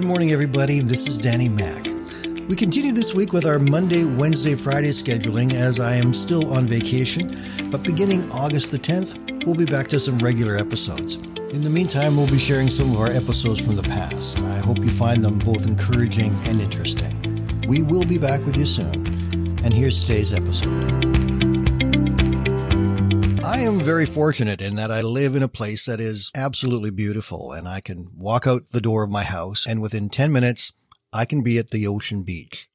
Good morning, everybody. This is Danny Mack. We continue this week with our Monday, Wednesday, Friday scheduling as I am still on vacation, but beginning August the 10th, we'll be back to some regular episodes. In the meantime, we'll be sharing some of our episodes from the past. I hope you find them both encouraging and interesting. We will be back with you soon, and here's today's episode. I am very fortunate in that I live in a place that is absolutely beautiful, and I can walk out the door of my house, and within 10 minutes, I can be at the ocean beach.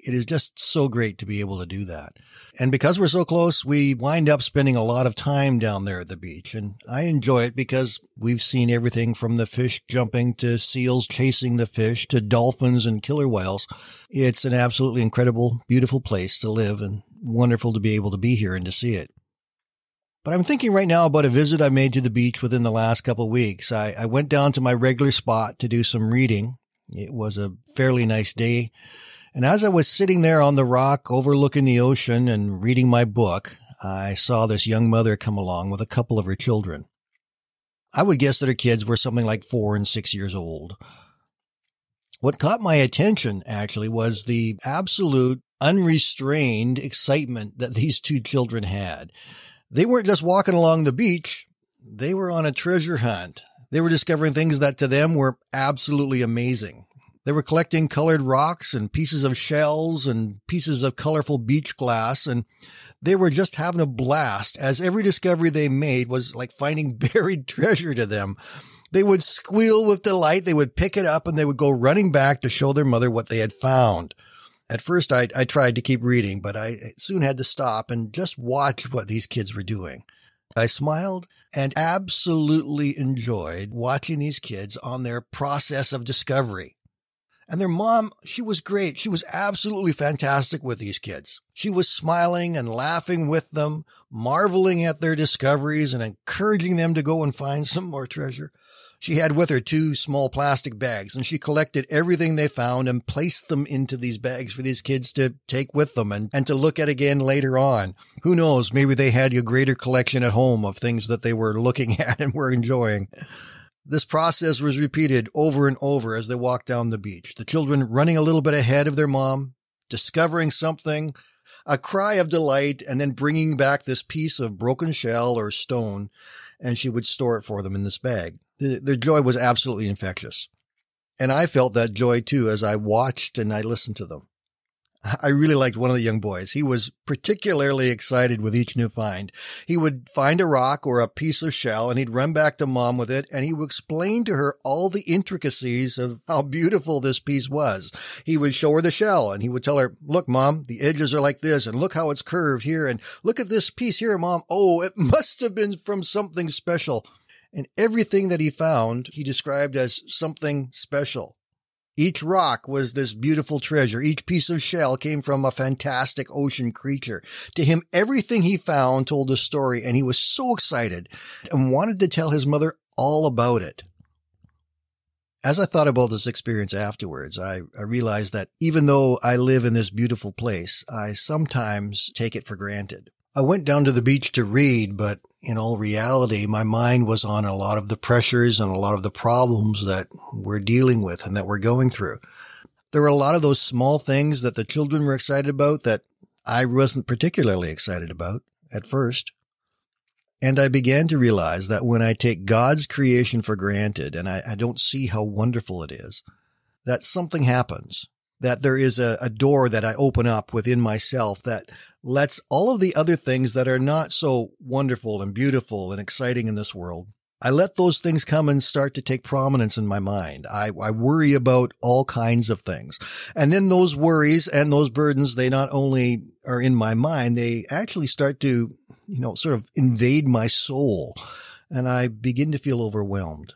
It is just so great to be able to do that. And because we're so close, we wind up spending a lot of time down there at the beach, and I enjoy it because we've seen everything from the fish jumping to seals chasing the fish to dolphins and killer whales. It's an absolutely incredible, beautiful place to live, and wonderful to be able to be here and to see it. But I'm thinking right now about a visit I made to the beach within the last couple of weeks. I went down to my regular spot to do some reading. It was a fairly nice day. And as I was sitting there on the rock overlooking the ocean and reading my book, I saw this young mother come along with a couple of her children. I would guess that her kids were something like 4 and 6 years old. What caught my attention, actually, was the absolute unrestrained excitement that these two children had. They weren't just walking along the beach. They were on a treasure hunt. They were discovering things that to them were absolutely amazing. They were collecting colored rocks and pieces of shells and pieces of colorful beach glass, and they were just having a blast, as every discovery they made was like finding buried treasure to them. They would squeal with delight. They would pick it up, and they would go running back to show their mother what they had found. At first, I tried to keep reading, but I soon had to stop and just watch what these kids were doing. I smiled and absolutely enjoyed watching these kids on their process of discovery. And their mom, she was great. She was absolutely fantastic with these kids. She was smiling and laughing with them, marveling at their discoveries and encouraging them to go and find some more treasure. She had with her 2 small plastic bags, and she collected everything they found and placed them into these bags for these kids to take with them and to look at again later on. Who knows, maybe they had a greater collection at home of things that they were looking at and were enjoying. This process was repeated over and over as they walked down the beach, the children running a little bit ahead of their mom, discovering something, a cry of delight, and then bringing back this piece of broken shell or stone, and she would store it for them in this bag. Their joy was absolutely infectious. And I felt that joy too as I watched and I listened to them. I really liked one of the young boys. He was particularly excited with each new find. He would find a rock or a piece of shell, and he'd run back to mom with it, and he would explain to her all the intricacies of how beautiful this piece was. He would show her the shell, and he would tell her, "Look, Mom, the edges are like this, and look how it's curved here, and look at this piece here, Mom. Oh, it must have been from something special." And everything that he found, he described as something special. Each rock was this beautiful treasure. Each piece of shell came from a fantastic ocean creature. To him, everything he found told a story, and he was so excited and wanted to tell his mother all about it. As I thought about this experience afterwards, I realized that even though I live in this beautiful place, I sometimes take it for granted. I went down to the beach to read, but in all reality, my mind was on a lot of the pressures and a lot of the problems that we're dealing with and that we're going through. There were a lot of those small things that the children were excited about that I wasn't particularly excited about at first. And I began to realize that when I take God's creation for granted and I don't see how wonderful it is, that something happens. That there is a door that I open up within myself that lets all of the other things that are not so wonderful and beautiful and exciting in this world, I let those things come and start to take prominence in my mind. I worry about all kinds of things. And then those worries and those burdens, they not only are in my mind, they actually start to, sort of invade my soul. And I begin to feel overwhelmed.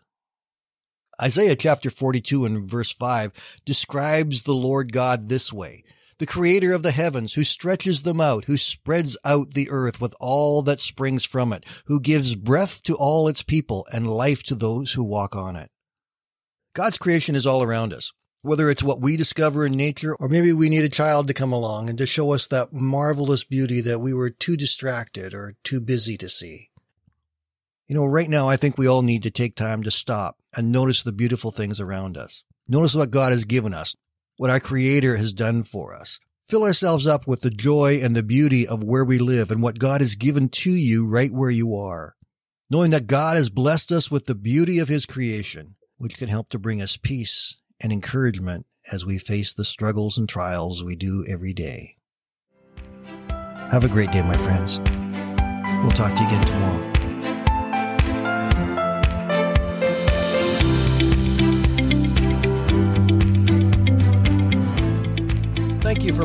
Isaiah chapter 42 and verse 5 describes the Lord God this way, the creator of the heavens, who stretches them out, who spreads out the earth with all that springs from it, who gives breath to all its people and life to those who walk on it. God's creation is all around us, whether it's what we discover in nature, or maybe we need a child to come along and to show us that marvelous beauty that we were too distracted or too busy to see. Right now I think we all need to take time to stop and notice the beautiful things around us. Notice what God has given us, what our Creator has done for us. Fill ourselves up with the joy and the beauty of where we live and what God has given to you right where you are, knowing that God has blessed us with the beauty of His creation, which can help to bring us peace and encouragement as we face the struggles and trials we do every day. Have a great day, my friends. We'll talk to you again tomorrow. Thank you for